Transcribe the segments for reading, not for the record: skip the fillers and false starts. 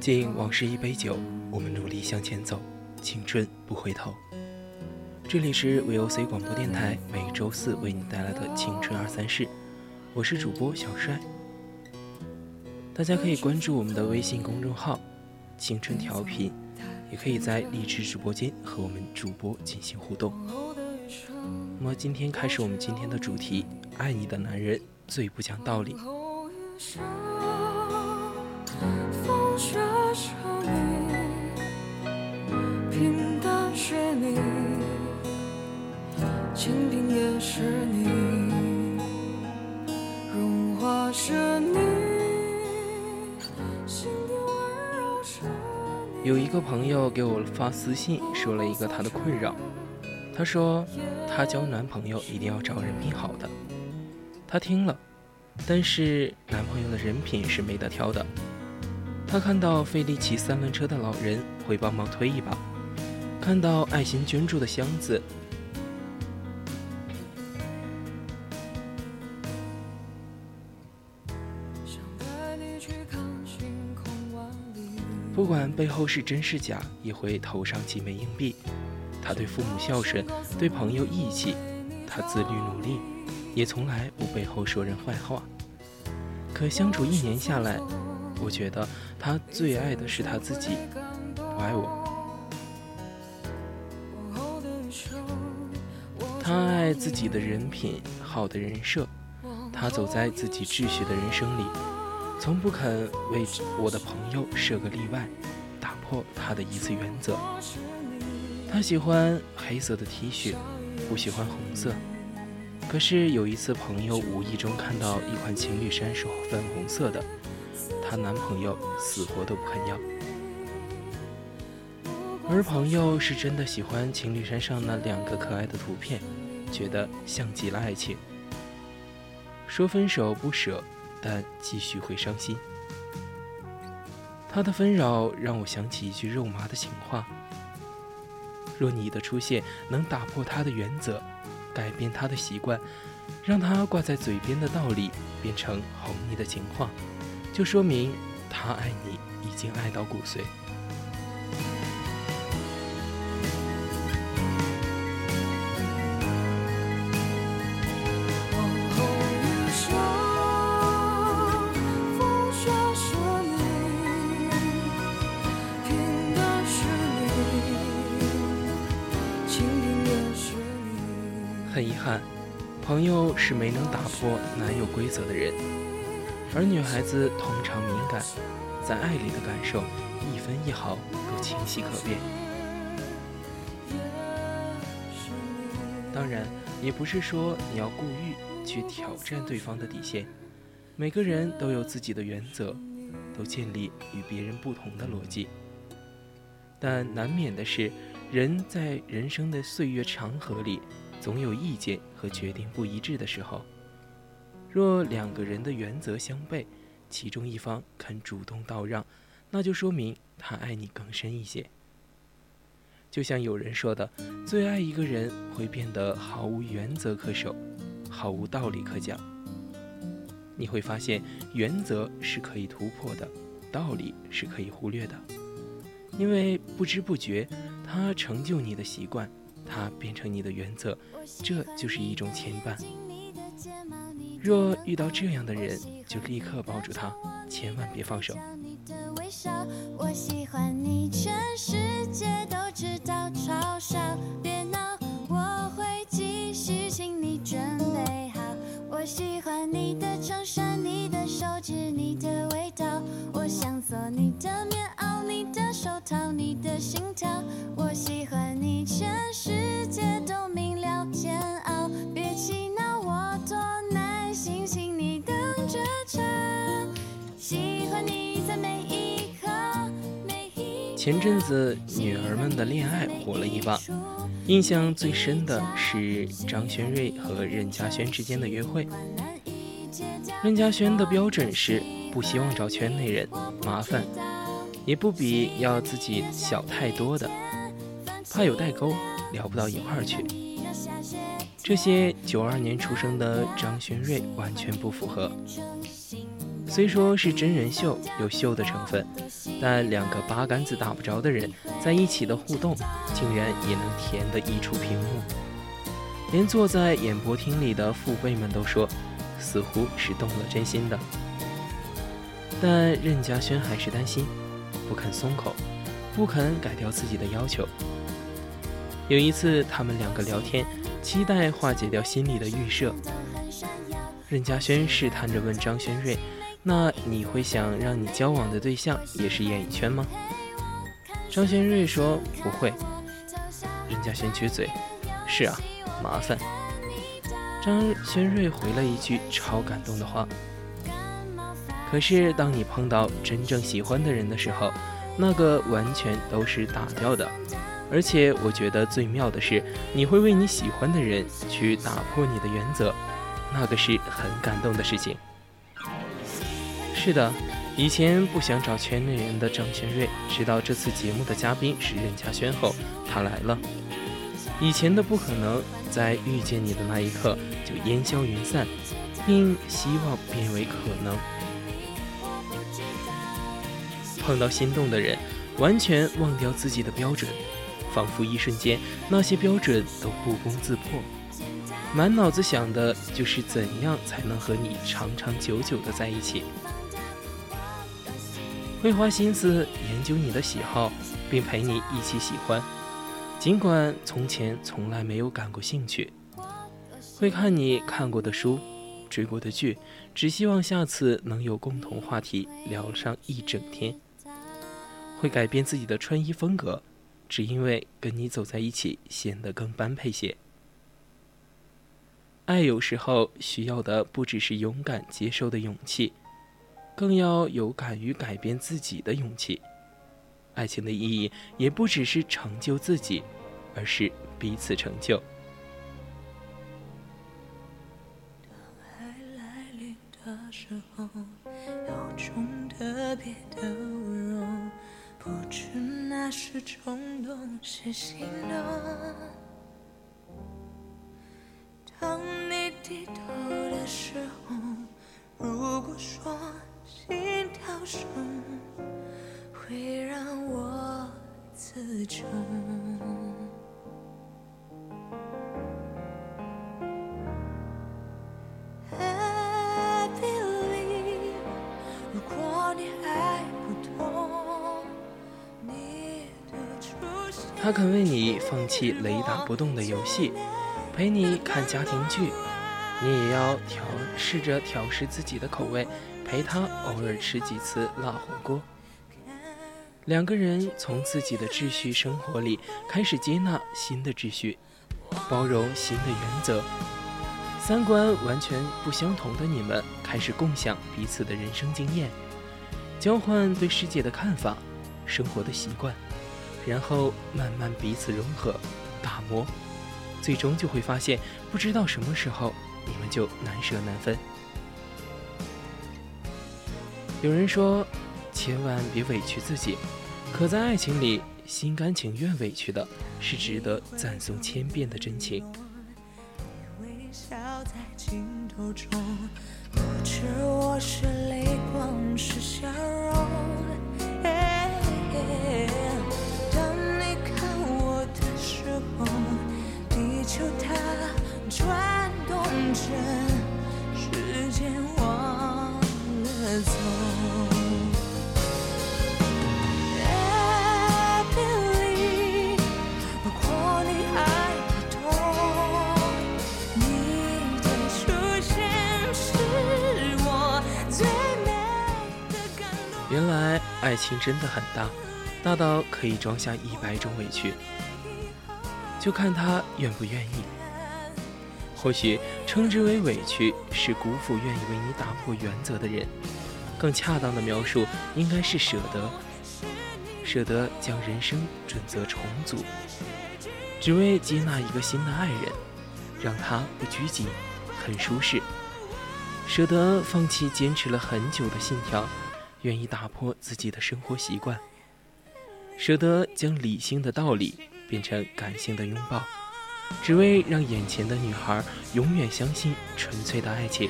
借饮往事一杯酒，我们努力向前走，青春不回头。这里是 VOC 广播电台每周四为你带来的青春234，我是主播小帅。大家可以关注我们的微信公众号青春调频，也可以在荔枝直播间和我们主播进行互动。那么今天开始我们今天的主题，爱你的男人最不讲道理。风雪少女，平淡是你，清贫也是你，融化是你，心底温柔是你。有一个朋友给我发私信，说了一个他的困扰。他说他交男朋友一定要找人品好的。他听了，但是男朋友的人品是没得挑的。他看到费力骑三轮车的老人会帮忙推一把，看到爱心捐助的箱子不管背后是真是假也会投上几枚硬币。他对父母孝顺，对朋友义气，他自律努力，也从来不背后说人坏话。可相处一年下来，我觉得他最爱的是他自己，不爱我。他爱自己的人品，好的人设，他走在自己秩序的人生里，从不肯为我的朋友设个例外，打破他的一次原则。他喜欢黑色的 T 恤，不喜欢红色。可是有一次朋友无意中看到一款情侣衫是粉红色的，她男朋友死活都不肯要。而朋友是真的喜欢情侣衫上那2个可爱的图片，觉得像极了爱情。说分手不舍，但继续会伤心。她的纷扰让我想起一句肉麻的情话：若你的出现能打破她的原则，改变她的习惯，让她挂在嘴边的道理变成哄你的情话，就说明他爱你已经爱到骨髓。很遗憾，朋友是没能打破男友规则的人。而女孩子通常敏感，在爱里的感受一分一毫都清晰可辨。当然也不是说你要故意去挑战对方的底线，每个人都有自己的原则，都建立与别人不同的逻辑。但难免的是，人在人生的岁月长河里，总有意见和决定不一致的时候。若2个人的原则相悖，其中一方肯主动倒让，那就说明他爱你更深一些。就像有人说的，最爱一个人会变得毫无原则可守，毫无道理可讲。你会发现，原则是可以突破的，道理是可以忽略的，因为不知不觉它成就你的习惯，它变成你的原则，这就是一种牵绊。若遇到这样的人，就立刻抱住他，千万别放手。我喜欢你，全世界都知道，嘲笑别闹，我会继续，请你准备好。我喜欢你的衬衫，你的手指，你的味道，我想做你的棉袄，你的手套，你的心跳。我喜欢你，全世界都明了，煎熬别气恼，我多耐心，请你等着瞧。喜欢你在每一前阵子女儿们的恋爱火了一把，印象最深的是张轩睿和任嘉萱之间的约会。任嘉萱的标准是不希望找圈内人麻烦，也不比要自己小太多的，怕有代沟聊不到一块儿去。这些92年出生的张轩睿完全不符合。虽说是真人秀，有秀的成分，但两个八竿子打不着的人在一起的互动，竟然也能甜得溢出屏幕。连坐在演播厅里的父辈们都说，似乎是动了真心的。但任嘉萱还是担心，不肯松口，不肯改掉自己的要求。有一次，他们两个聊天，期待化解掉心里的预设。任嘉萱试探着问张轩睿，那你会想让你交往的对象也是演艺圈吗？张轩睿说不会。任嘉萱撅嘴，是啊，麻烦。张轩睿回了一句超感动的话。可是当你碰到真正喜欢的人的时候，那个完全都是打掉的。而且我觉得最妙的是，你会为你喜欢的人去打破你的原则，那个是很感动的事情。是的，以前不想找圈内人的张轩睿，直到这次节目的嘉宾是任嘉萱后，他来了。以前的不可能，在遇见你的那一刻就烟消云散，并希望变为可能。碰到心动的人，完全忘掉自己的标准，仿佛一瞬间，那些标准都不攻自破。满脑子想的就是怎样才能和你长长久久的在一起。会花心思研究你的喜好，并陪你一起喜欢，尽管从前从来没有感过兴趣。会看你看过的书，追过的剧，只希望下次能有共同话题聊上一整天。会改变自己的穿衣风格，只因为跟你走在一起显得更般配些。爱有时候需要的不只是勇敢接受的勇气，更要有敢于改变自己的勇气。爱情的意义也不只是成就自己，而是彼此成就。当爱来临的时候，有种特别的温柔，不知那是冲动，是心动。当你低头的时候，如果说心跳声会让我自重，他肯为你放弃雷打不动的游戏，陪你看家庭剧，你也要试着调试自己的口味，陪他偶尔吃几次辣火锅。两个人从自己的秩序生活里开始接纳新的秩序，包容新的原则。三观完全不相同的你们开始共享彼此的人生经验，交换对世界的看法，生活的习惯，然后慢慢彼此融合打磨。最终就会发现，不知道什么时候你们就难舍难分。有人说，千万别委屈自己，可在爱情里，心甘情愿委屈的是值得赞颂千遍的真情。当你看我心真的很大，大到可以装下100种委屈，就看他愿不愿意。或许称之为委屈是辜负愿意为你打破原则的人，更恰当的描述应该是舍得，舍得将人生准则重组，只为接纳一个新的爱人，让他不拘谨，很舒适。舍得放弃坚持了很久的信条，愿意打破自己的生活习惯。舍得将理性的道理变成感性的拥抱，只为让眼前的女孩永远相信纯粹的爱情。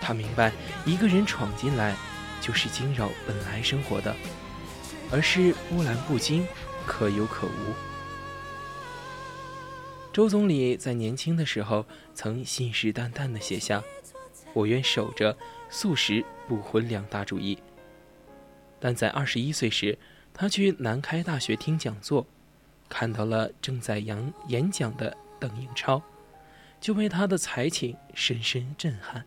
他明白，一个人闯进来就是惊扰本来生活的，而是波澜不惊，可有可无。周总理在年轻的时候曾信誓旦旦地写下，我愿守着素食不荤两大主义。但在21岁时，他去南开大学听讲座，看到了正在演讲的邓颖超，就被他的才情深深震撼。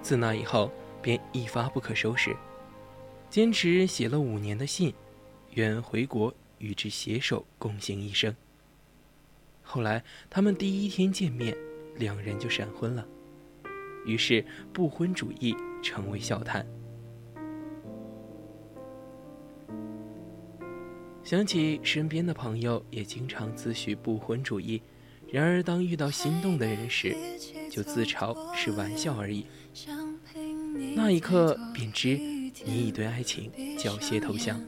自那以后便一发不可收拾，坚持写了5年的信，愿回国与之携手共行一生。后来他们第一天见面，两人就闪婚了，于是不婚主义成为笑谈。想起身边的朋友也经常自诩不婚主义，然而当遇到心动的人时，就自嘲是玩笑而已。那一刻便知你已对爱情缴械投降。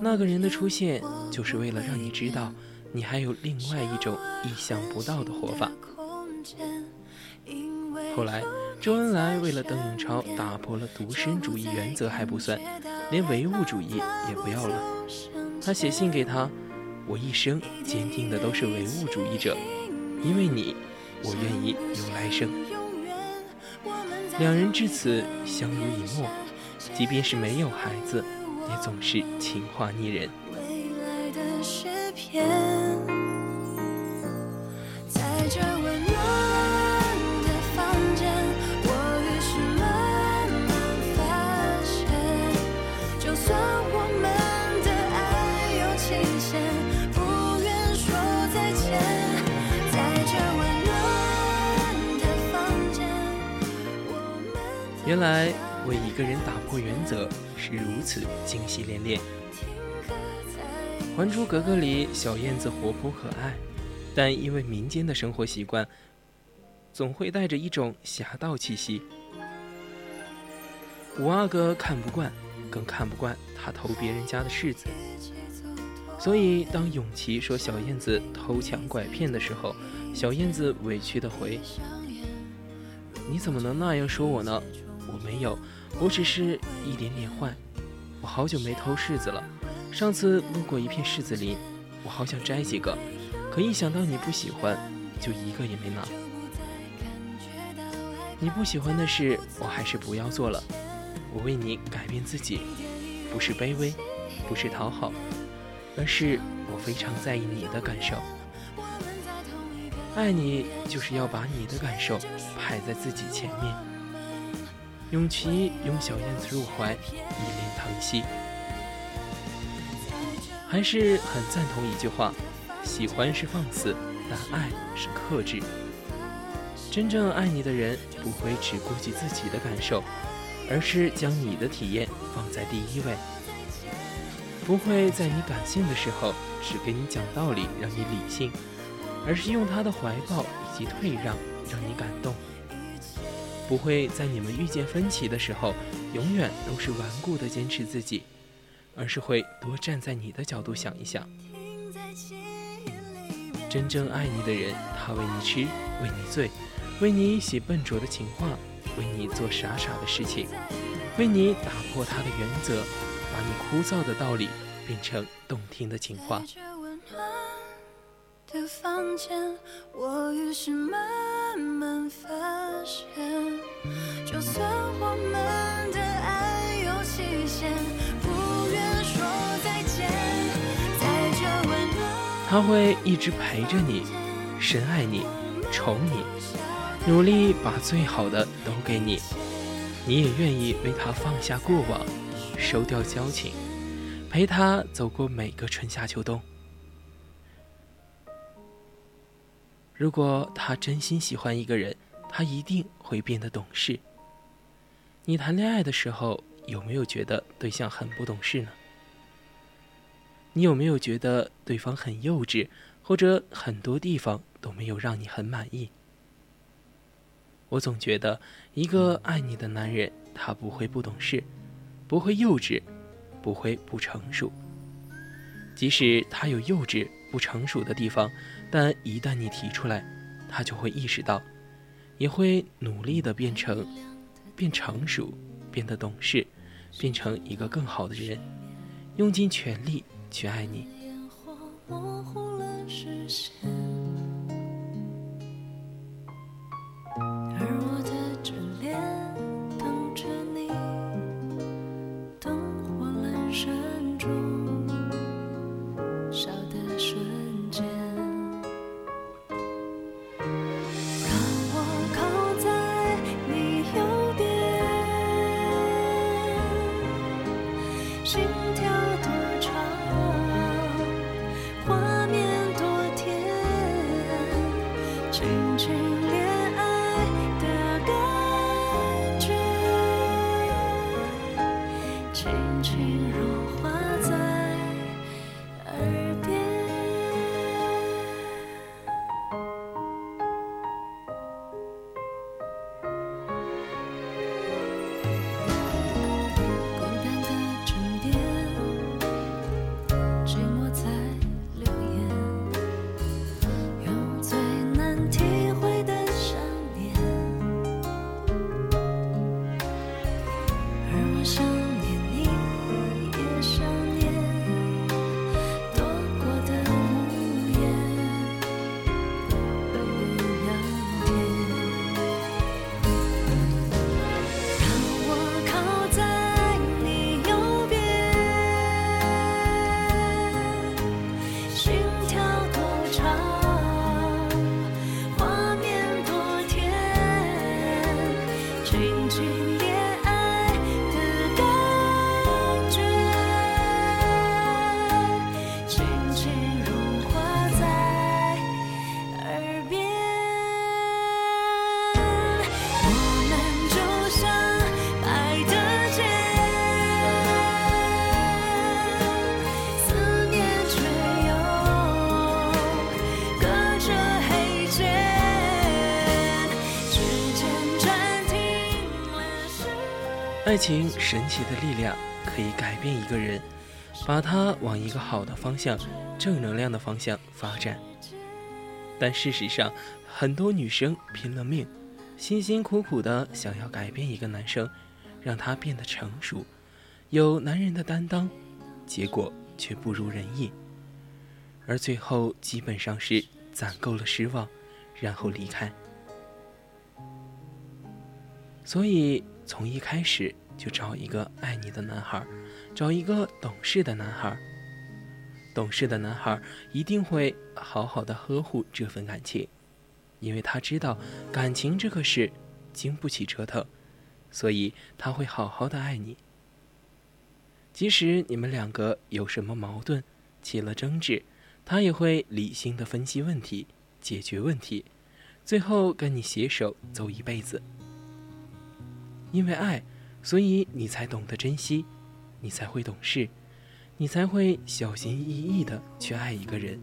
那个人的出现就是为了让你知道，你还有另外一种意想不到的活法。后来周恩来为了邓颖超打破了独身主义原则还不算，连唯物主义也不要了。他写信给他，我一生坚定的都是唯物主义者，因为你，我愿意有来生。两人至此相濡以沫，即便是没有孩子，也总是情话腻人。未来的诗篇，在这温暖原来为一个人打破原则是如此惊喜连连。还珠格格里小燕子活泼可爱，但因为民间的生活习惯，总会带着一种侠盗气息。五阿哥看不惯，更看不惯他偷别人家的柿子，所以当永琪说小燕子偷抢拐骗的时候，小燕子委屈地回，你怎么能那样说我呢？我没有，我只是一点点坏。我好久没偷柿子了，上次路过一片柿子林，我好想摘几个，可一想到你不喜欢，就一个也没拿。你不喜欢的事，我还是不要做了。我为你改变自己，不是卑微，不是讨好，而是我非常在意你的感受。爱你就是要把你的感受排在自己前面。永琪拥小燕子入怀，一脸疼惜。还是很赞同一句话，喜欢是放肆，但爱是克制。真正爱你的人不会只顾及自己的感受，而是将你的体验放在第一位，不会在你感性的时候只给你讲道理让你理性，而是用他的怀抱以及退让让你感动，不会在你们遇见分歧的时候永远都是顽固的坚持自己，而是会多站在你的角度想一想。真正爱你的人，他为你吃，为你醉，为你写笨拙的情话，为你做傻傻的事情，为你打破他的原则，把你枯燥的道理变成动听的情话。的房间，我于是慢慢发现，就算我们的爱有期限，不愿说再见，在这温暖。他会一直陪着你，深爱你，宠你，努力把最好的都给你，你也愿意为他放下过往，收掉交情，陪他走过每个春夏秋冬。如果他真心喜欢一个人，他一定会变得懂事。你谈恋爱的时候，有没有觉得对象很不懂事呢？你有没有觉得对方很幼稚，或者很多地方都没有让你很满意？我总觉得一个爱你的男人，他不会不懂事，不会幼稚，不会不成熟。即使他有幼稚不成熟的地方，但一旦你提出来，他就会意识到，也会努力地变成熟，变得懂事，变成一个更好的人，用尽全力去爱你。烟火模糊了视线，而我的眷恋等着你，灯火阑珊处，笑的瞬间，让我靠在你右边，心跳多爱情神奇的力量可以改变一个人，把他往一个好的方向，正能量的方向发展。但事实上，很多女生拼了命，辛辛苦苦的想要改变一个男生，让他变得成熟，有男人的担当，结果却不如人意，而最后基本上是攒够了失望，然后离开。所以从一开始就找一个爱你的男孩，找一个懂事的男孩。懂事的男孩一定会好好的呵护这份感情，因为他知道感情这个事经不起折腾，所以他会好好的爱你。即使你们两个有什么矛盾，起了争执，他也会理性的分析问题，解决问题，最后跟你携手走一辈子。因为爱，所以你才懂得珍惜，你才会懂事，你才会小心翼翼地去爱一个人。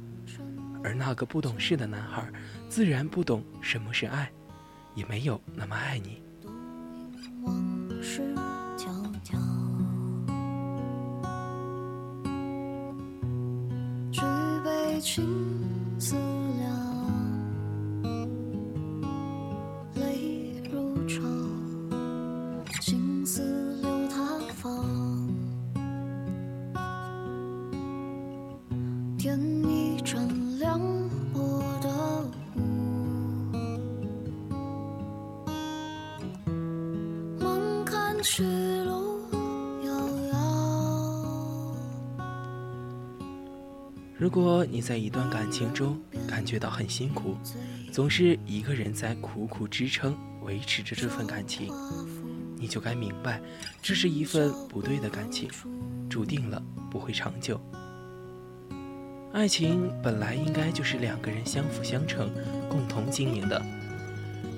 而那个不懂事的男孩，自然不懂什么是爱，也没有那么爱你。往事迢迢，举杯情思量，泪如潮，情丝留他方，添一盏凉薄的雾，梦看去路遥遥。如果你在一段感情中感觉到很辛苦，总是一个人在苦苦支撑维持着这份感情，你就该明白，这是一份不对的感情，注定了不会长久。爱情本来应该就是两个人相辅相成，共同经营的。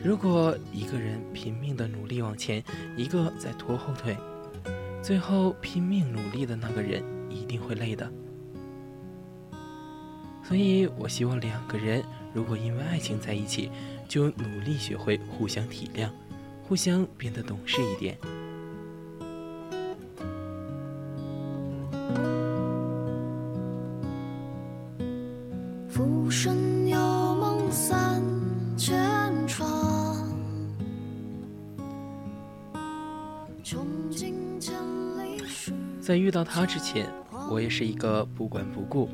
如果一个人拼命的努力往前，一个在拖后腿，最后拼命努力的那个人一定会累的。所以我希望两个人如果因为爱情在一起，就努力学会互相体谅，互相变得懂事一点。浮生有梦三千窗，在遇到他之前，我也是一个不管不顾，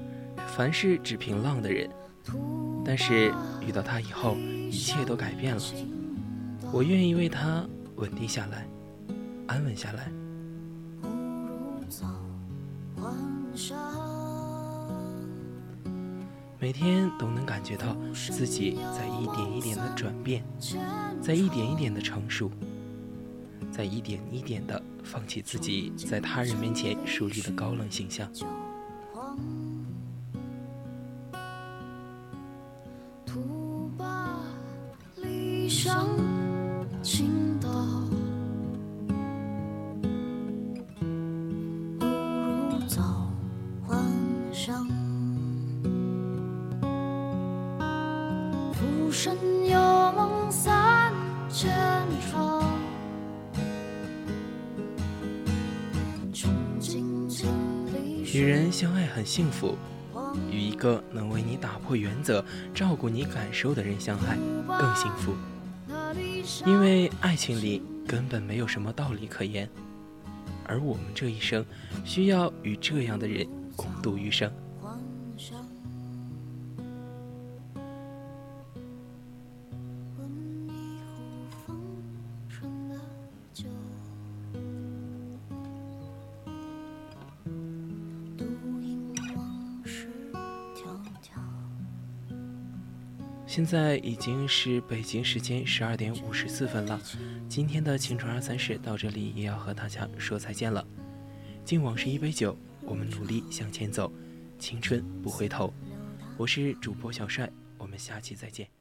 凡事只凭浪的人，但是遇到他以后，一切都改变了。我愿意为他稳定下来，安稳下来。每天都能感觉到自己在一点一点的转变，在一点一点的成熟，在一点一点的放弃自己在他人面前树立的高冷形象。浮生有梦三千窗，与人相爱很幸福，与一个能为你打破原则，照顾你感受的人相爱更幸福。因为爱情里根本没有什么道理可言，而我们这一生需要与这样的人共度余生。现在已经是北京时间12:54了，今天的青春230到这里也要和大家说再见了。敬往事一杯酒，我们努力向前走，青春不回头。我是主播小帅，我们下期再见。